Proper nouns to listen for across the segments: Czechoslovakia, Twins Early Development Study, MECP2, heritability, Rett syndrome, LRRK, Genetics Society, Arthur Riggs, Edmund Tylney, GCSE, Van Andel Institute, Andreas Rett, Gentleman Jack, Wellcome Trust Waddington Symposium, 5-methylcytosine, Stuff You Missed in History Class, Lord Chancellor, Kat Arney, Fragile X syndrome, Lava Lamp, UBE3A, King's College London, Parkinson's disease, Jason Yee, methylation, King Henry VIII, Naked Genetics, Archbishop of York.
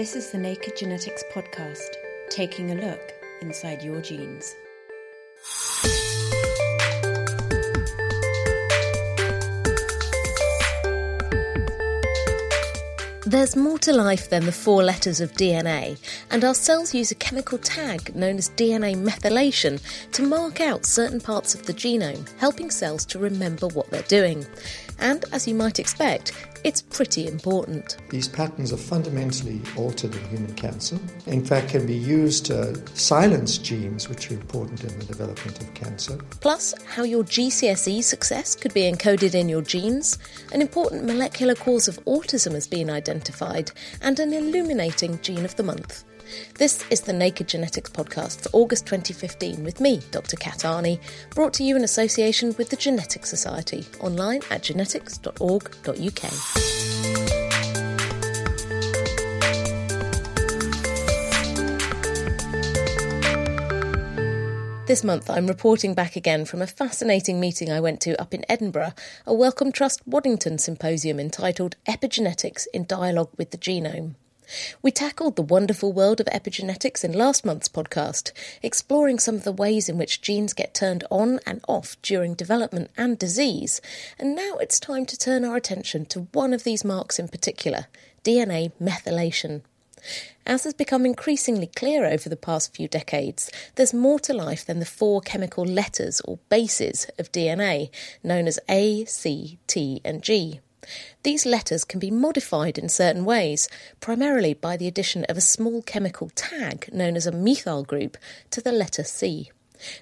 This is the Naked Genetics Podcast, taking a look inside your genes. There's more to life than the four letters of DNA, and our cells use a chemical tag known as DNA methylation to mark out certain parts of the genome, helping cells to remember what they're doing. And as you might expect, it's pretty important. These patterns are fundamentally altered in human cancer. In fact, can be used to silence genes which are important in the development of cancer. Plus, how your GCSE success could be encoded in your genes, an important molecular cause of autism has been identified, and an illuminating Gene of the Month. This is the Naked Genetics Podcast for August 2015 with me, Dr. Kat Arney, brought to you in association with the Genetics Society, online at genetics.org.uk. This month I'm reporting back again from a fascinating meeting I went to up in Edinburgh, a Wellcome Trust Waddington Symposium entitled Epigenetics in Dialogue with the Genome. We tackled the wonderful world of epigenetics in last month's podcast, exploring some of the ways in which genes get turned on and off during development and disease, and now it's time to turn our attention to one of these marks in particular, DNA methylation. As has become increasingly clear over the past few decades, there's more to life than the four chemical letters or bases of DNA, known as A, C, T and G. These letters can be modified in certain ways, primarily by the addition of a small chemical tag known as a methyl group to the letter C.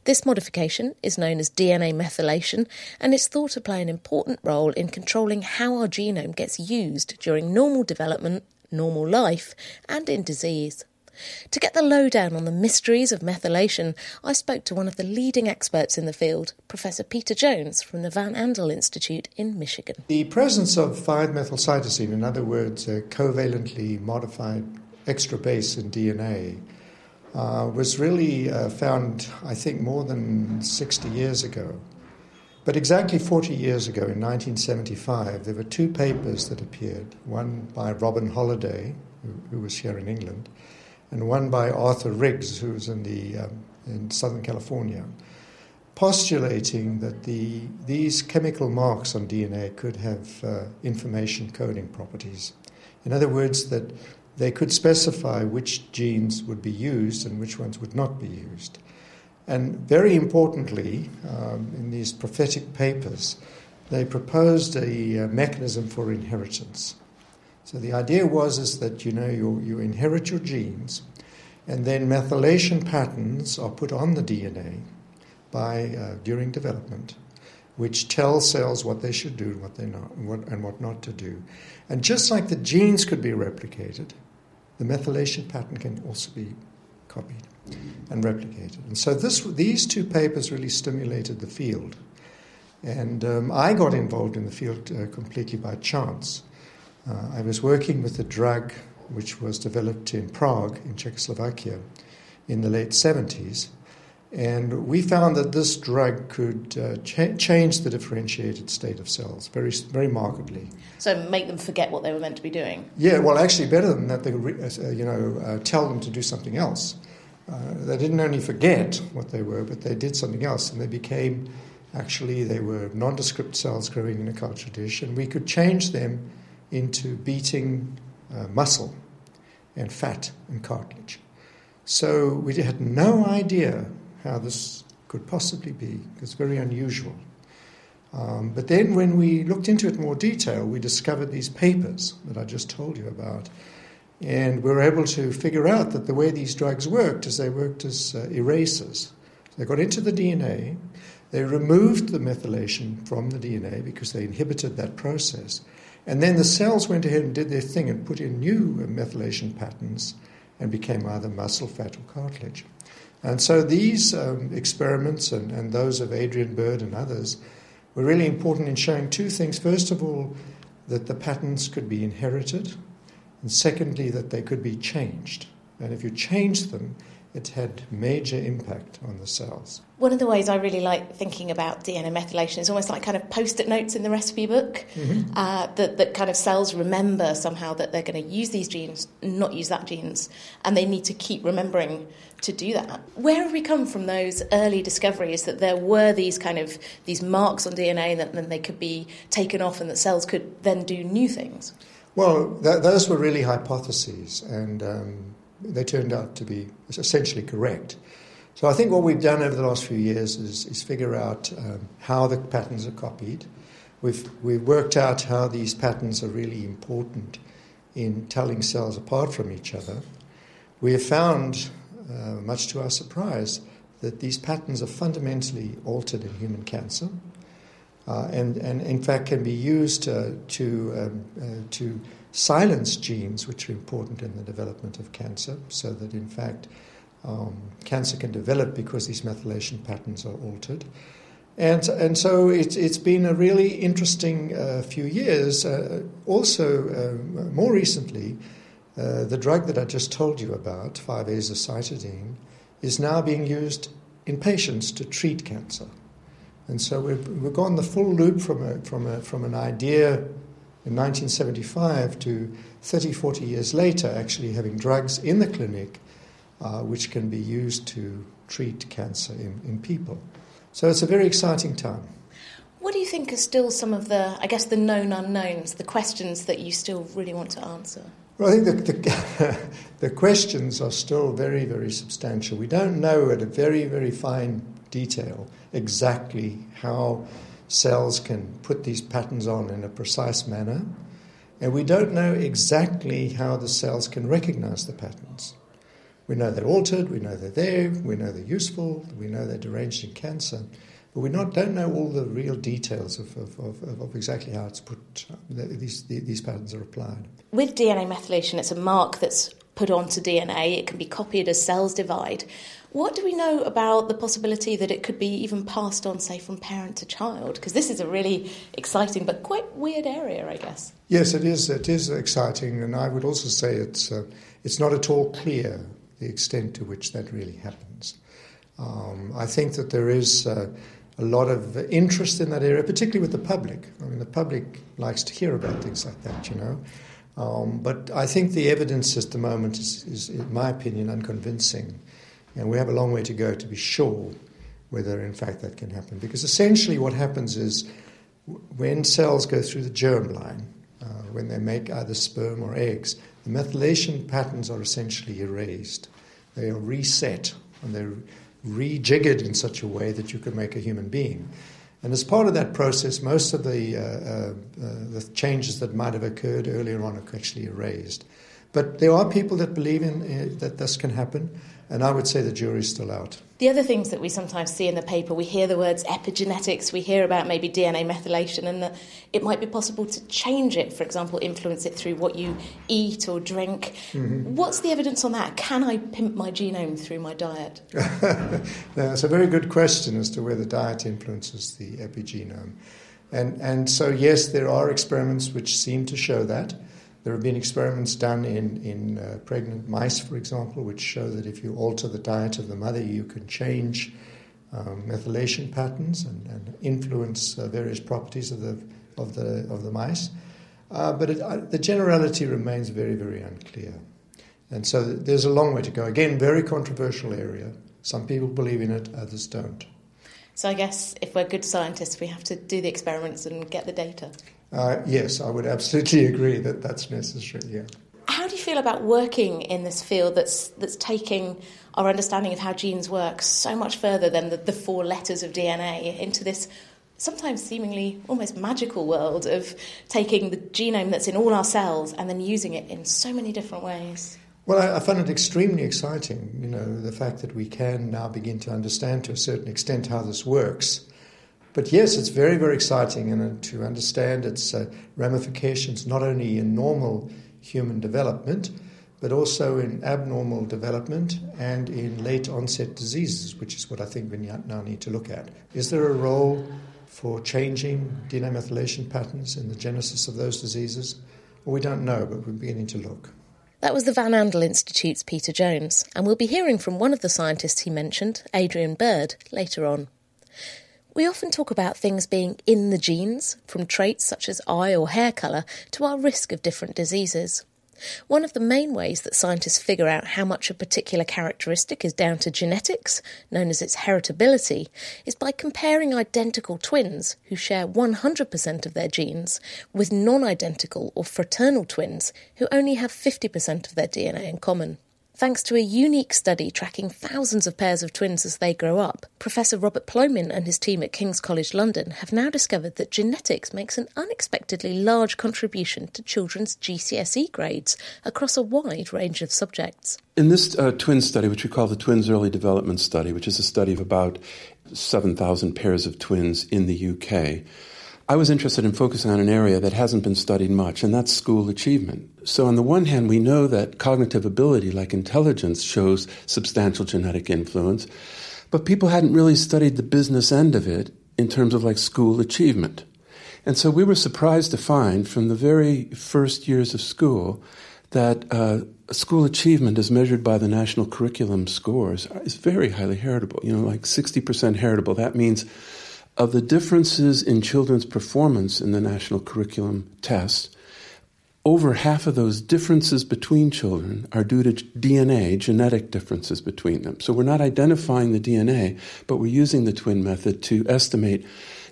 This modification is known as DNA methylation, and it's thought to play an important role in controlling how our genome gets used during normal development, normal life, and in disease. To get the lowdown on the mysteries of methylation, I spoke to one of the leading experts in the field, Professor Peter Jones from the Van Andel Institute in Michigan. The presence of 5-methylcytosine, in other words, a covalently modified extra base in DNA, was really found, I think, more than 60 years ago. But exactly 40 years ago, in 1975, there were two papers that appeared, one by Robin Holliday, who was here in England, and one by Arthur Riggs, who was in Southern California, postulating that these chemical marks on DNA could have information coding properties. In other words, that they could specify which genes would be used and which ones would not be used. And very importantly, in these prophetic papers, they proposed a mechanism for inheritance. So the idea was that you inherit your genes, and then methylation patterns are put on the DNA during development, which tell cells what they should do, what not to do. And just like the genes could be replicated, the methylation pattern can also be copied and replicated. And so these two papers really stimulated the field, and I got involved in the field completely by chance. I was working with a drug which was developed in Prague, in Czechoslovakia, in the late 70s, and we found that this drug could change the differentiated state of cells very, very markedly. So make them forget what they were meant to be doing? Yeah, well, actually better than that, they tell them to do something else. They didn't only forget what they were, but they did something else, and they were nondescript cells growing in a culture dish, and we could change them into beating muscle and fat and cartilage. So we had no idea how this could possibly be. It's very unusual. But then when we looked into it in more detail, we discovered these papers that I just told you about. And we were able to figure out that the way these drugs worked is they worked as erasers. They got into the DNA. They removed the methylation from the DNA because they inhibited that process. And then the cells went ahead and did their thing and put in new methylation patterns and became either muscle, fat, or cartilage. And so these experiments and those of Adrian Bird and others were really important in showing two things. First of all, that the patterns could be inherited, and secondly, that they could be changed. And if you change them, it had major impact on the cells. One of the ways I really like thinking about DNA methylation is almost like kind of post-it notes in the recipe book, that kind of cells remember somehow that they're going to use these genes, not use that genes, and they need to keep remembering to do that. Where have we come from those early discoveries that there were these kind of these marks on DNA that then they could be taken off and that cells could then do new things? Well, those were really hypotheses, and they turned out to be essentially correct. So I think what we've done over the last few years is figure out how the patterns are copied. We've worked out how these patterns are really important in telling cells apart from each other. We have found, much to our surprise, that these patterns are fundamentally altered in human cancer, and in fact can be used to silence genes which are important in the development of cancer, so that in fact cancer can develop because these methylation patterns are altered. And so it's been a really interesting few years. Also, more recently, the drug that I just told you about, 5-azacytidine, is now being used in patients to treat cancer. And so we've gone the full loop from an idea in 1975 to 30, 40 years later, actually having drugs in the clinic which can be used to treat cancer in people. So it's a very exciting time. What do you think are still some of the, I guess, the known unknowns, the questions that you still really want to answer? Well, I think the questions are still very, very substantial. We don't know at a very, very fine detail exactly how cells can put these patterns on in a precise manner, and we don't know exactly how the cells can recognize the patterns. We know they're altered, we know they're there, we know they're useful, we know they're deranged in cancer, but we don't know all the real details of exactly how it's put. These patterns are applied. With DNA methylation, it's a mark that's put onto DNA. It can be copied as cells divide. What do we know about the possibility that it could be even passed on, say, from parent to child? Because this is a really exciting but quite weird area, I guess. Yes, it is. It is exciting, and I would also say it's not at all clear the extent to which that really happens. I think that there is a lot of interest in that area, particularly with the public. I mean, the public likes to hear about things like that, you know. But I think the evidence at the moment is, in my opinion, unconvincing. And we have a long way to go to be sure whether, in fact, that can happen. Because essentially what happens is when cells go through the germline, when they make either sperm or eggs, the methylation patterns are essentially erased. They are reset and they're rejiggered in such a way that you can make a human being. And as part of that process, most of the changes that might have occurred earlier on are actually erased. But there are people that believe in that this can happen, and I would say the jury's still out. The other things that we sometimes see in the paper, we hear the words epigenetics, we hear about maybe DNA methylation, and that it might be possible to change it, for example, influence it through what you eat or drink. Mm-hmm. What's the evidence on that? Can I pimp my genome through my diet? That's a very good question as to whether diet influences the epigenome. And so, yes, there are experiments which seem to show that. There have been experiments done in pregnant mice, for example, which show that if you alter the diet of the mother, you can change methylation patterns and influence various properties of the mice. But the generality remains very, very unclear. And so there's a long way to go. Again, very controversial area. Some people believe in it, others don't. So I guess if we're good scientists, we have to do the experiments and get the data. Yes, I would absolutely agree that that's necessary, yeah. How do you feel about working in this field that's taking our understanding of how genes work so much further than the four letters of DNA into this sometimes seemingly almost magical world of taking the genome that's in all our cells and then using it in so many different ways? Well, I find it extremely exciting, you know, the fact that we can now begin to understand to a certain extent how this works. But yes, it's very, very exciting, and to understand its ramifications not only in normal human development, but also in abnormal development and in late onset diseases, which is what I think we now need to look at. Is there a role for changing DNA methylation patterns in the genesis of those diseases? Well, we don't know, but we're beginning to look. That was the Van Andel Institute's Peter Jones, and we'll be hearing from one of the scientists he mentioned, Adrian Bird, later on. We often talk about things being in the genes, from traits such as eye or hair colour to our risk of different diseases. One of the main ways that scientists figure out how much a particular characteristic is down to genetics, known as its heritability, is by comparing identical twins who share 100% of their genes with non-identical or fraternal twins who only have 50% of their DNA in common. Thanks to a unique study tracking thousands of pairs of twins as they grow up, Professor Robert Plomin and his team at King's College London have now discovered that genetics makes an unexpectedly large contribution to children's GCSE grades across a wide range of subjects. In this twin study, which we call the Twins Early Development Study, which is a study of about 7,000 pairs of twins in the UK, I was interested in focusing on an area that hasn't been studied much, and that's school achievement. So on the one hand, we know that cognitive ability, like intelligence, shows substantial genetic influence, but people hadn't really studied the business end of it in terms of like school achievement. And so we were surprised to find from the very first years of school that school achievement as measured by the national curriculum scores is very highly heritable, you know, like 60% heritable. That means of the differences in children's performance in the national curriculum test, over half of those differences between children are due to DNA, genetic differences between them. So we're not identifying the DNA, but we're using the twin method to estimate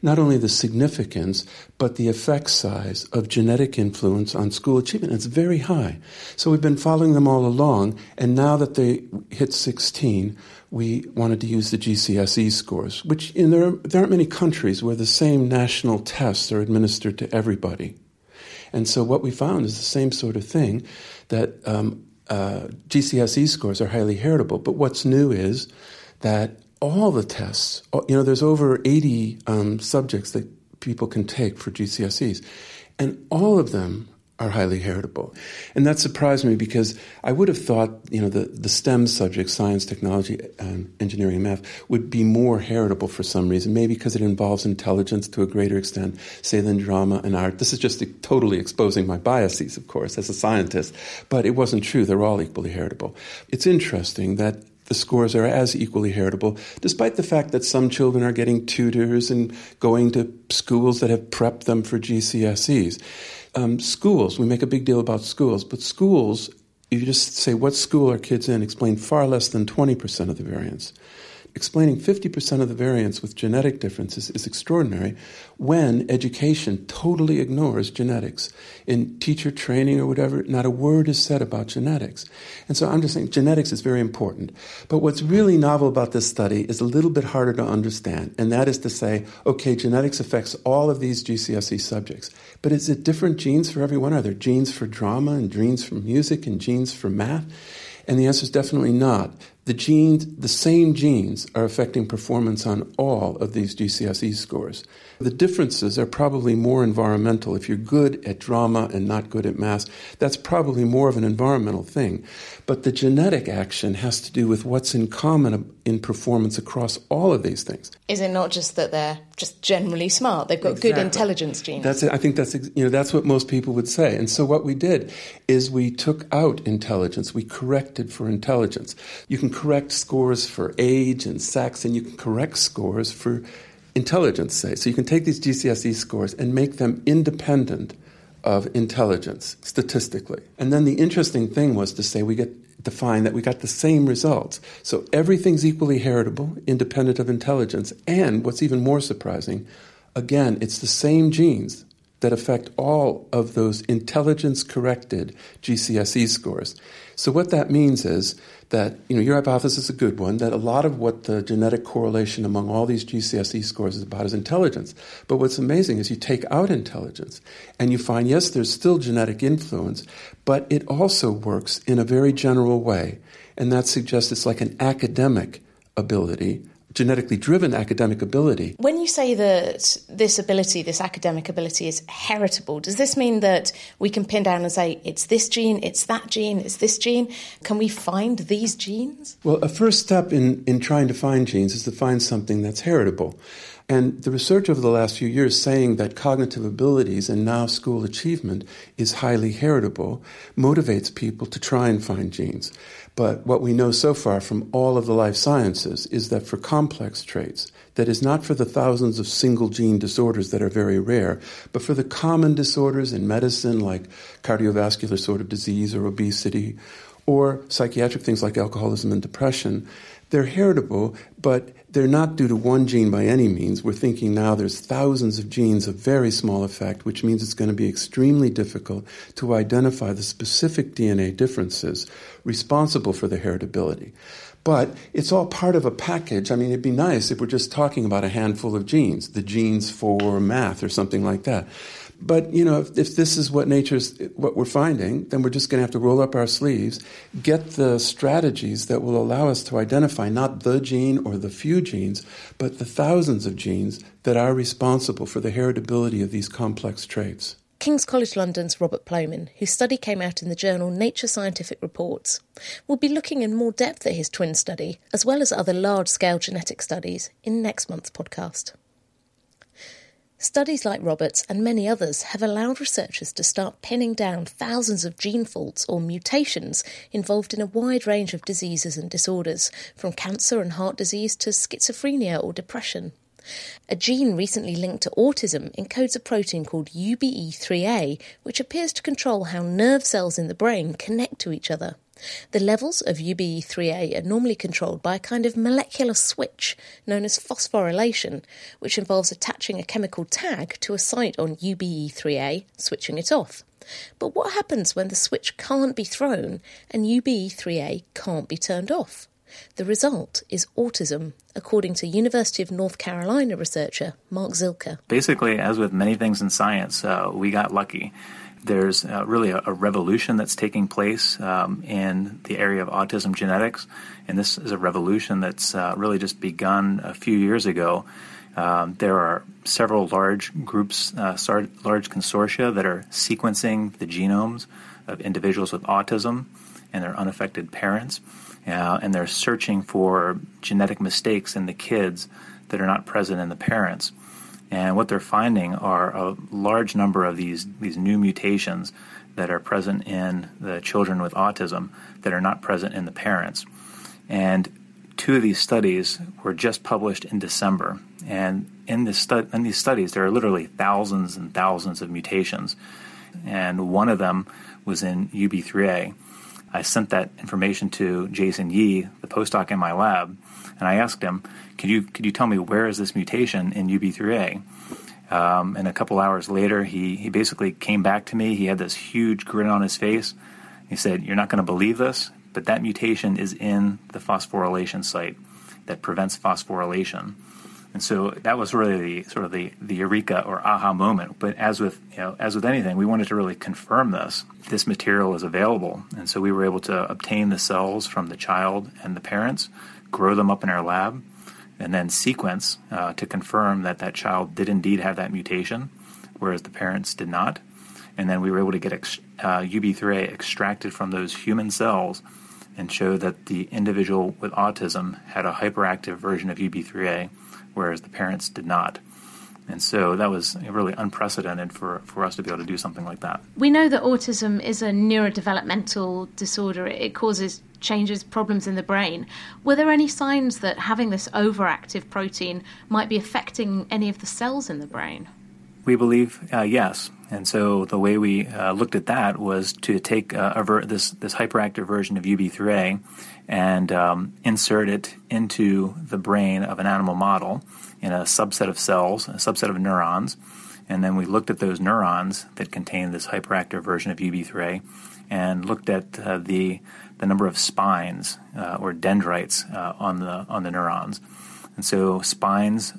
not only the significance, but the effect size of genetic influence on school achievement. It's very high. So we've been following them all along, and now that they hit 16, we wanted to use the GCSE scores, which there aren't many countries where the same national tests are administered to everybody. And so what we found is the same sort of thing, that GCSE scores are highly heritable. But what's new is that all the tests, you know, there's over 80 subjects that people can take for GCSEs, and all of them are highly heritable. And that surprised me because I would have thought, you know, the STEM subjects, science, technology, engineering, and math, would be more heritable for some reason, maybe because it involves intelligence to a greater extent, say, than drama and art. This is just totally exposing my biases, of course, as a scientist, but it wasn't true. They're all equally heritable. It's interesting that the scores are as equally heritable, despite the fact that some children are getting tutors and going to schools that have prepped them for GCSEs. Schools, we make a big deal about schools, but schools, if you just say what school are kids in, explain far less than 20% of the variance. Explaining 50% of the variance with genetic differences is extraordinary when education totally ignores genetics. In teacher training or whatever, not a word is said about genetics. And so I'm just saying genetics is very important. But what's really novel about this study is a little bit harder to understand, and that is to say, okay, genetics affects all of these GCSE subjects, but is it different genes for everyone? Are there genes for drama and genes for music and genes for math? And the answer is definitely not. The same genes are affecting performance on all of these GCSE scores. The differences are probably more environmental. If you're good at drama and not good at math, that's probably more of an environmental thing. But the genetic action has to do with what's in common in performance across all of these things. Is it not just that they're just generally smart? They've got good intelligence genes. That's it. I think that's what most people would say. And so what we did is we took out intelligence. We corrected for intelligence. You can correct scores for age and sex, and you can correct scores for intelligence, say. So you can take these GCSE scores and make them independent of intelligence statistically. And then the interesting thing was to say we got the same results. So everything's equally heritable, independent of intelligence, and what's even more surprising, again, it's the same genes that affect all of those intelligence-corrected GCSE scores. So what that means is that, your hypothesis is a good one, that a lot of what the genetic correlation among all these GCSE scores is about is intelligence. But what's amazing is you take out intelligence and you find, yes, there's still genetic influence, but it also works in a very general way. And that suggests it's like an academic ability, genetically driven academic ability. When you say that this academic ability is heritable, does this mean that we can pin down and say, it's this gene, it's that gene, it's this gene? Can we find these genes? Well, a first step in trying to find genes is to find something that's heritable. And the research over the last few years saying that cognitive abilities and now school achievement is highly heritable motivates people to try and find genes. But what we know so far from all of the life sciences is that for complex traits, that is not for the thousands of single gene disorders that are very rare, but for the common disorders in medicine like cardiovascular sort of disease or obesity or psychiatric things like alcoholism and depression, they're heritable, but they're not due to one gene by any means. We're thinking now there's thousands of genes of very small effect, which means it's going to be extremely difficult to identify the specific DNA differences responsible for the heritability. But it's all part of a package. I mean, it'd be nice if we're just talking about a handful of genes, the genes for math or something like that. But, if this is what we're finding, then we're just going to have to roll up our sleeves, get the strategies that will allow us to identify not the gene or the few genes, but the thousands of genes that are responsible for the heritability of these complex traits. King's College London's Robert Plomin, whose study came out in the journal Nature Scientific Reports, will be looking in more depth at his twin study, as well as other large-scale genetic studies, in next month's podcast. Studies like Robert's and many others have allowed researchers to start pinning down thousands of gene faults or mutations involved in a wide range of diseases and disorders, from cancer and heart disease to schizophrenia or depression. A gene recently linked to autism encodes a protein called UBE3A, which appears to control how nerve cells in the brain connect to each other. The levels of UBE3A are normally controlled by a kind of molecular switch known as phosphorylation, which involves attaching a chemical tag to a site on UBE3A, switching it off. But what happens when the switch can't be thrown and UBE3A can't be turned off? The result is autism, according to University of North Carolina researcher Mark Zylka. Basically, as with many things in science, we got lucky. There's really a revolution that's taking place in the area of autism genetics, and this is a revolution that's really just begun a few years ago. There are several large groups, large consortia that are sequencing the genomes of individuals with autism and their unaffected parents, and they're searching for genetic mistakes in the kids that are not present in the parents. And what they're finding are a large number of these new mutations that are present in the children with autism that are not present in the parents. And two of these studies were just published in December. And in these studies, there are literally thousands and thousands of mutations. And one of them was in UBE3A. I sent that information to Jason Yee, the postdoc in my lab, and I asked him, could you tell me where is this mutation in UBE3A? And a couple hours later, he basically came back to me. He had this huge grin on his face. He said, you're not going to believe this, but that mutation is in the phosphorylation site that prevents phosphorylation. And so that was really the eureka or aha moment. But as with anything, we wanted to really confirm this. This material is available. And so we were able to obtain the cells from the child and the parents, grow them up in our lab, and then sequence to confirm that child did indeed have that mutation, whereas the parents did not. And then we were able to get UBE3A extracted from those human cells and show that the individual with autism had a hyperactive version of UBE3A, whereas the parents did not. And so that was really unprecedented for us to be able to do something like that. We know that autism is a neurodevelopmental disorder. It causes changes, problems in the brain. Were there any signs that having this overactive protein might be affecting any of the cells in the brain? We believe, yes. And so the way we looked at that was to take this hyperactive version of UBE3A and insert it into the brain of an animal model in a subset of cells, a subset of neurons, And then we looked at those neurons that contain this hyperactive version of UBE3A and looked at the number of spines or dendrites on the neurons. And so spines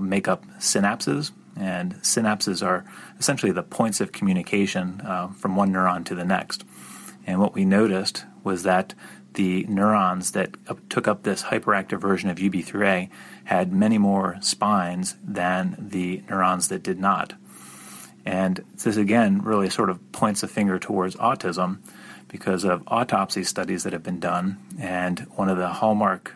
make up synapses, and synapses are essentially the points of communication from one neuron to the next. And what we noticed was that the neurons that took up this hyperactive version of UBE3A had many more spines than the neurons that did not. And this, again, really sort of points a finger towards autism because of autopsy studies that have been done. And one of the hallmark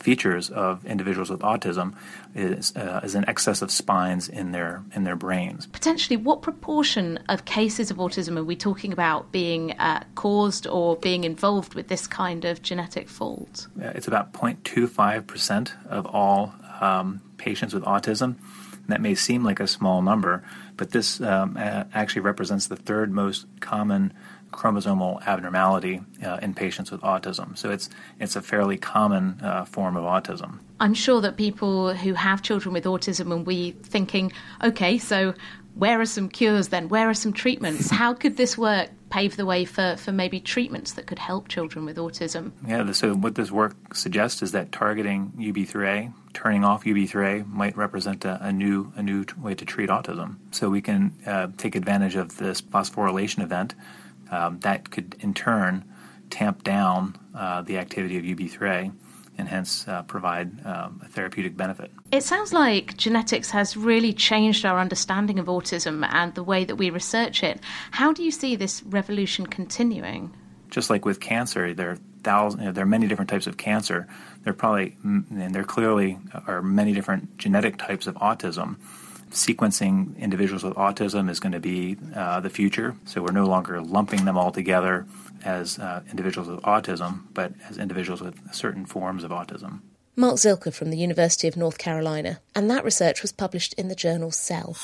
features of individuals with autism is an excess of spines in their brains. Potentially, what proportion of cases of autism are we talking about being caused or being involved with this kind of genetic fault? It's about 0.25% of all patients with autism. And that may seem like a small number, but this actually represents the third most common chromosomal abnormality in patients with autism. So it's a fairly common form of autism. I'm sure that people who have children with autism and we thinking, okay, so where are some cures then? Where are some treatments? How could this work pave the way for maybe treatments that could help children with autism? Yeah, so what this work suggests is that targeting UBE3A, turning off UBE3A, might represent a new way to treat autism. So we can take advantage of this phosphorylation event. That could, in turn, tamp down the activity of UBE3A and hence provide a therapeutic benefit. It sounds like genetics has really changed our understanding of autism and the way that we research it. How do you see this revolution continuing? Just like with cancer, there are many different types of cancer. There clearly are many different genetic types of autism. Sequencing individuals with autism is going to be the future, so we're no longer lumping them all together as individuals with autism, but as individuals with certain forms of autism. Mark Zylka from the University of North Carolina, and that research was published in the journal Cell.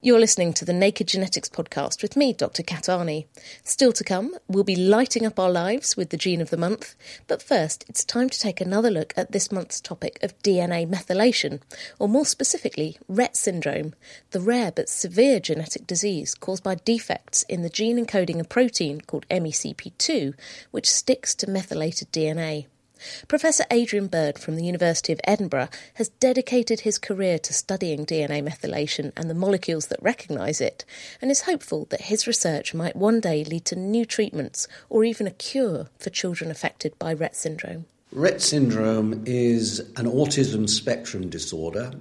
You're listening to the Naked Genetics podcast with me, Dr. Kat Arney. Still to come, we'll be lighting up our lives with the gene of the month. But first, it's time to take another look at this month's topic of DNA methylation, or more specifically, Rett syndrome, the rare but severe genetic disease caused by defects in the gene encoding a protein called MECP2, which sticks to methylated DNA. Professor Adrian Bird from the University of Edinburgh has dedicated his career to studying DNA methylation and the molecules that recognise it, and is hopeful that his research might one day lead to new treatments or even a cure for children affected by Rett syndrome. Rett syndrome is an autism spectrum disorder,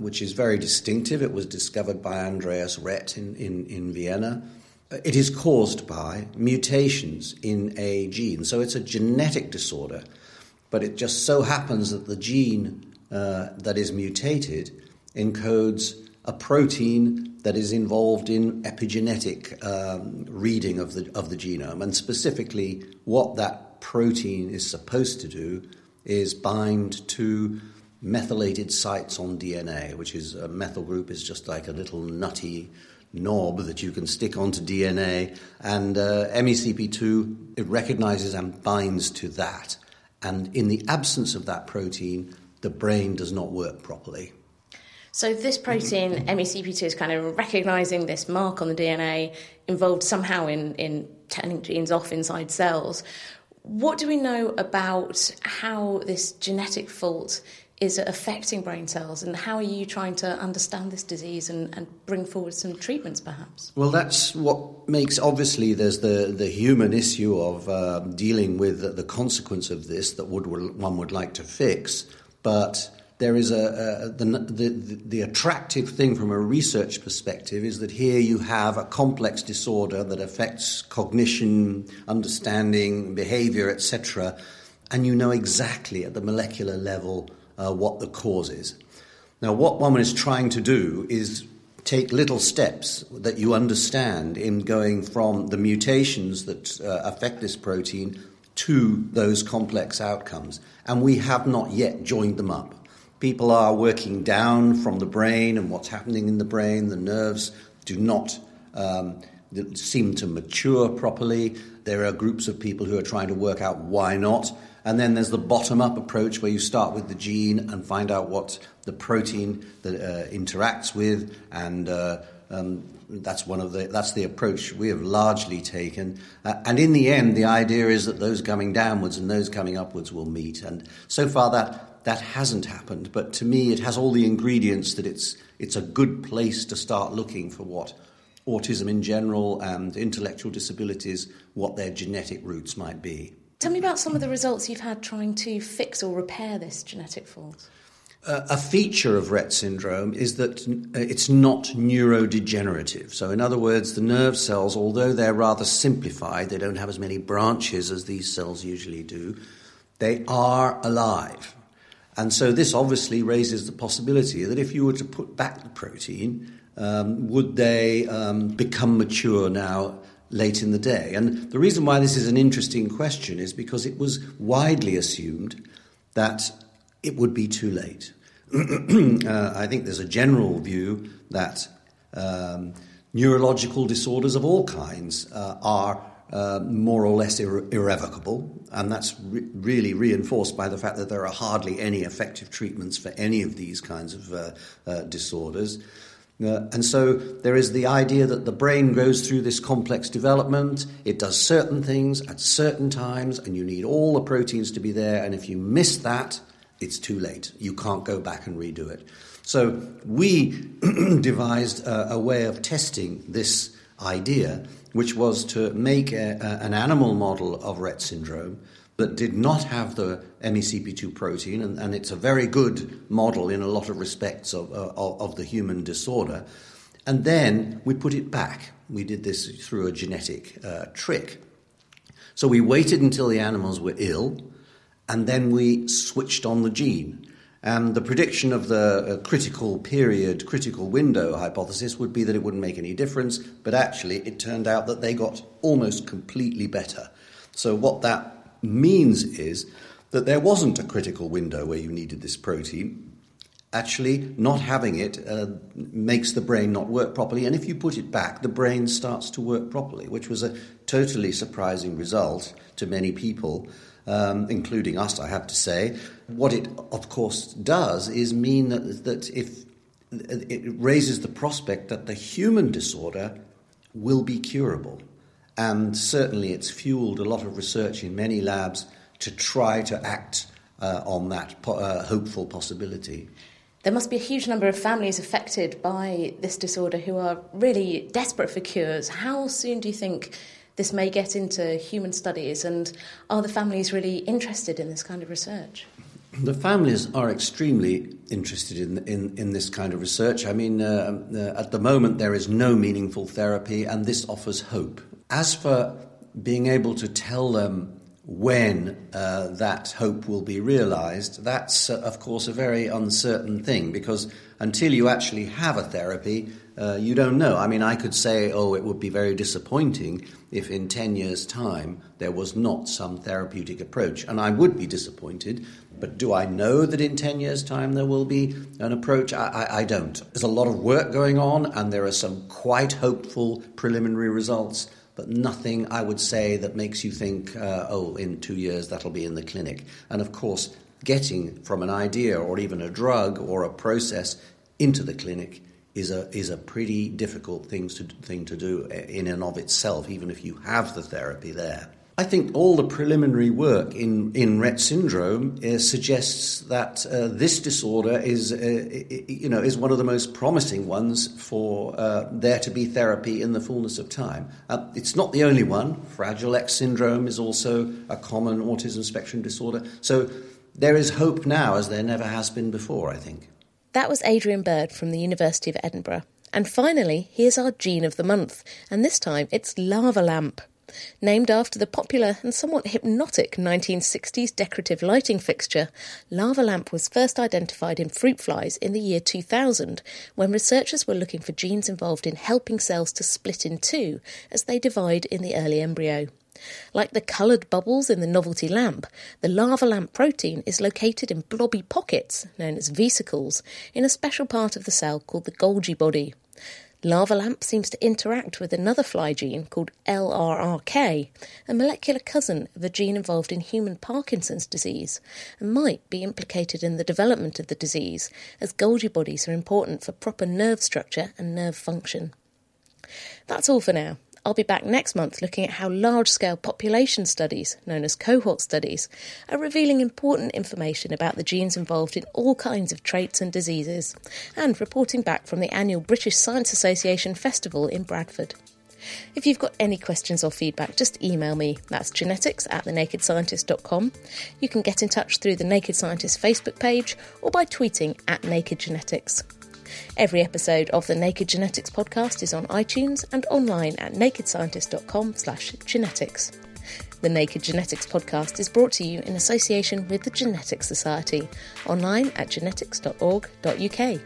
which is very distinctive. It was discovered by Andreas Rett in Vienna. It is caused by mutations in a gene. So it's a genetic disorder, but it just so happens that the gene that is mutated encodes a protein that is involved in epigenetic reading of the genome. And specifically, what that protein is supposed to do is bind to methylated sites on DNA, which is a methyl group is just like a little nutty knob that you can stick onto DNA, and MECP2, it recognises and binds to that. And in the absence of that protein, the brain does not work properly. So this protein, MECP2, is kind of recognising this mark on the DNA, involved somehow in turning genes off inside cells. What do we know about how this genetic fault is affecting brain cells, and how are you trying to understand this disease and bring forward some treatments, perhaps? Well, that's what makes, obviously, there's the human issue of dealing with the consequence of this that one would like to fix, but there is the attractive thing from a research perspective is that here you have a complex disorder that affects cognition, understanding, behaviour, etc., and you know exactly at the molecular level what the cause is. Now, what one is trying to do is take little steps that you understand in going from the mutations that affect this protein to those complex outcomes. And we have not yet joined them up. People are working down from the brain and what's happening in the brain. The nerves do not that seem to mature properly. There are groups of people who are trying to work out why not. And then there's the bottom-up approach where you start with the gene and find out what the protein that interacts with, and that's the approach we have largely taken. And in the end, the idea is that those coming downwards and those coming upwards will meet. And so far that hasn't happened. But to me, it has all the ingredients that it's a good place to start looking for what autism in general and intellectual disabilities, what their genetic roots might be. Tell me about some of the results you've had trying to fix or repair this genetic fault. A feature of Rett syndrome is that it's not neurodegenerative. So in other words, the nerve cells, although they're rather simplified, they don't have as many branches as these cells usually do, they are alive. And so this obviously raises the possibility that if you were to put back the protein, would they become mature now late in the day? And the reason why this is an interesting question is because it was widely assumed that it would be too late. I think there's a general view that neurological disorders of all kinds are more or less irrevocable, and that's really reinforced by the fact that there are hardly any effective treatments for any of these kinds of disorders. And so there is the idea that the brain goes through this complex development, it does certain things at certain times, and you need all the proteins to be there, and if you miss that, it's too late. You can't go back and redo it. So we devised a way of testing this idea, which was to make an animal model of Rett syndrome that did not have the MECP2 protein, and it's a very good model in a lot of respects of the human disorder. And then we put it back. We did this through a genetic trick. So we waited until the animals were ill, and then we switched on the gene. And the prediction of the critical window hypothesis would be that it wouldn't make any difference, but actually it turned out that they got almost completely better. So what that means is that there wasn't a critical window where you needed this protein. Actually, not having it makes the brain not work properly, and if you put it back, the brain starts to work properly, which was a totally surprising result to many people. Including us, I have to say. What it, of course, does is mean that if it raises the prospect that the human disorder will be curable. And certainly it's fueled a lot of research in many labs to try to act on that hopeful possibility. There must be a huge number of families affected by this disorder who are really desperate for cures. How soon do you think this may get into human studies, and are the families really interested in this kind of research? The families are extremely interested in this kind of research. I mean, at the moment there is no meaningful therapy, and this offers hope. As for being able to tell them when that hope will be realised, that's, of course, a very uncertain thing, because until you actually have a therapy, you don't know. I mean, I could say, it would be very disappointing if in 10 years' time there was not some therapeutic approach. And I would be disappointed, but do I know that in 10 years' time there will be an approach? I don't. There's a lot of work going on, and there are some quite hopeful preliminary results, but nothing, I would say, that makes you think, in 2 years that'll be in the clinic. And, of course, getting from an idea or even a drug or a process into the clinic is a pretty difficult thing to do in and of itself, even if you have the therapy there. I think all the preliminary work in Rett syndrome suggests that this disorder is one of the most promising ones for there to be therapy in the fullness of time. It's not the only one. Fragile X syndrome is also a common autism spectrum disorder. So there is hope now, as there never has been before, I think. That was Adrian Bird from the University of Edinburgh. And finally, here's our Gene of the Month, and this time it's Lava Lamp. Named after the popular and somewhat hypnotic 1960s decorative lighting fixture, Lava Lamp was first identified in fruit flies in the year 2000, when researchers were looking for genes involved in helping cells to split in two as they divide in the early embryo. Like the coloured bubbles in the novelty lamp, the lava lamp protein is located in blobby pockets, known as vesicles, in a special part of the cell called the Golgi body. Lava Lamp seems to interact with another fly gene called LRRK, a molecular cousin of a gene involved in human Parkinson's disease, and might be implicated in the development of the disease, as Golgi bodies are important for proper nerve structure and nerve function. That's all for now. I'll be back next month looking at how large-scale population studies, known as cohort studies, are revealing important information about the genes involved in all kinds of traits and diseases, and reporting back from the annual British Science Association Festival in Bradford. If you've got any questions or feedback, just email me. That's genetics@thenakedscientist.com. You can get in touch through the Naked Scientist Facebook page or by tweeting @NakedGenetics. Every episode of the Naked Genetics podcast is on iTunes and online at nakedscientist.com/genetics. The Naked Genetics podcast is brought to you in association with the Genetics Society, online at genetics.org.uk.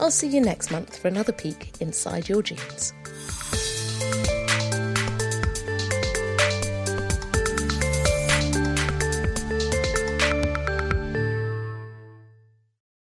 I'll see you next month for another peek inside your genes.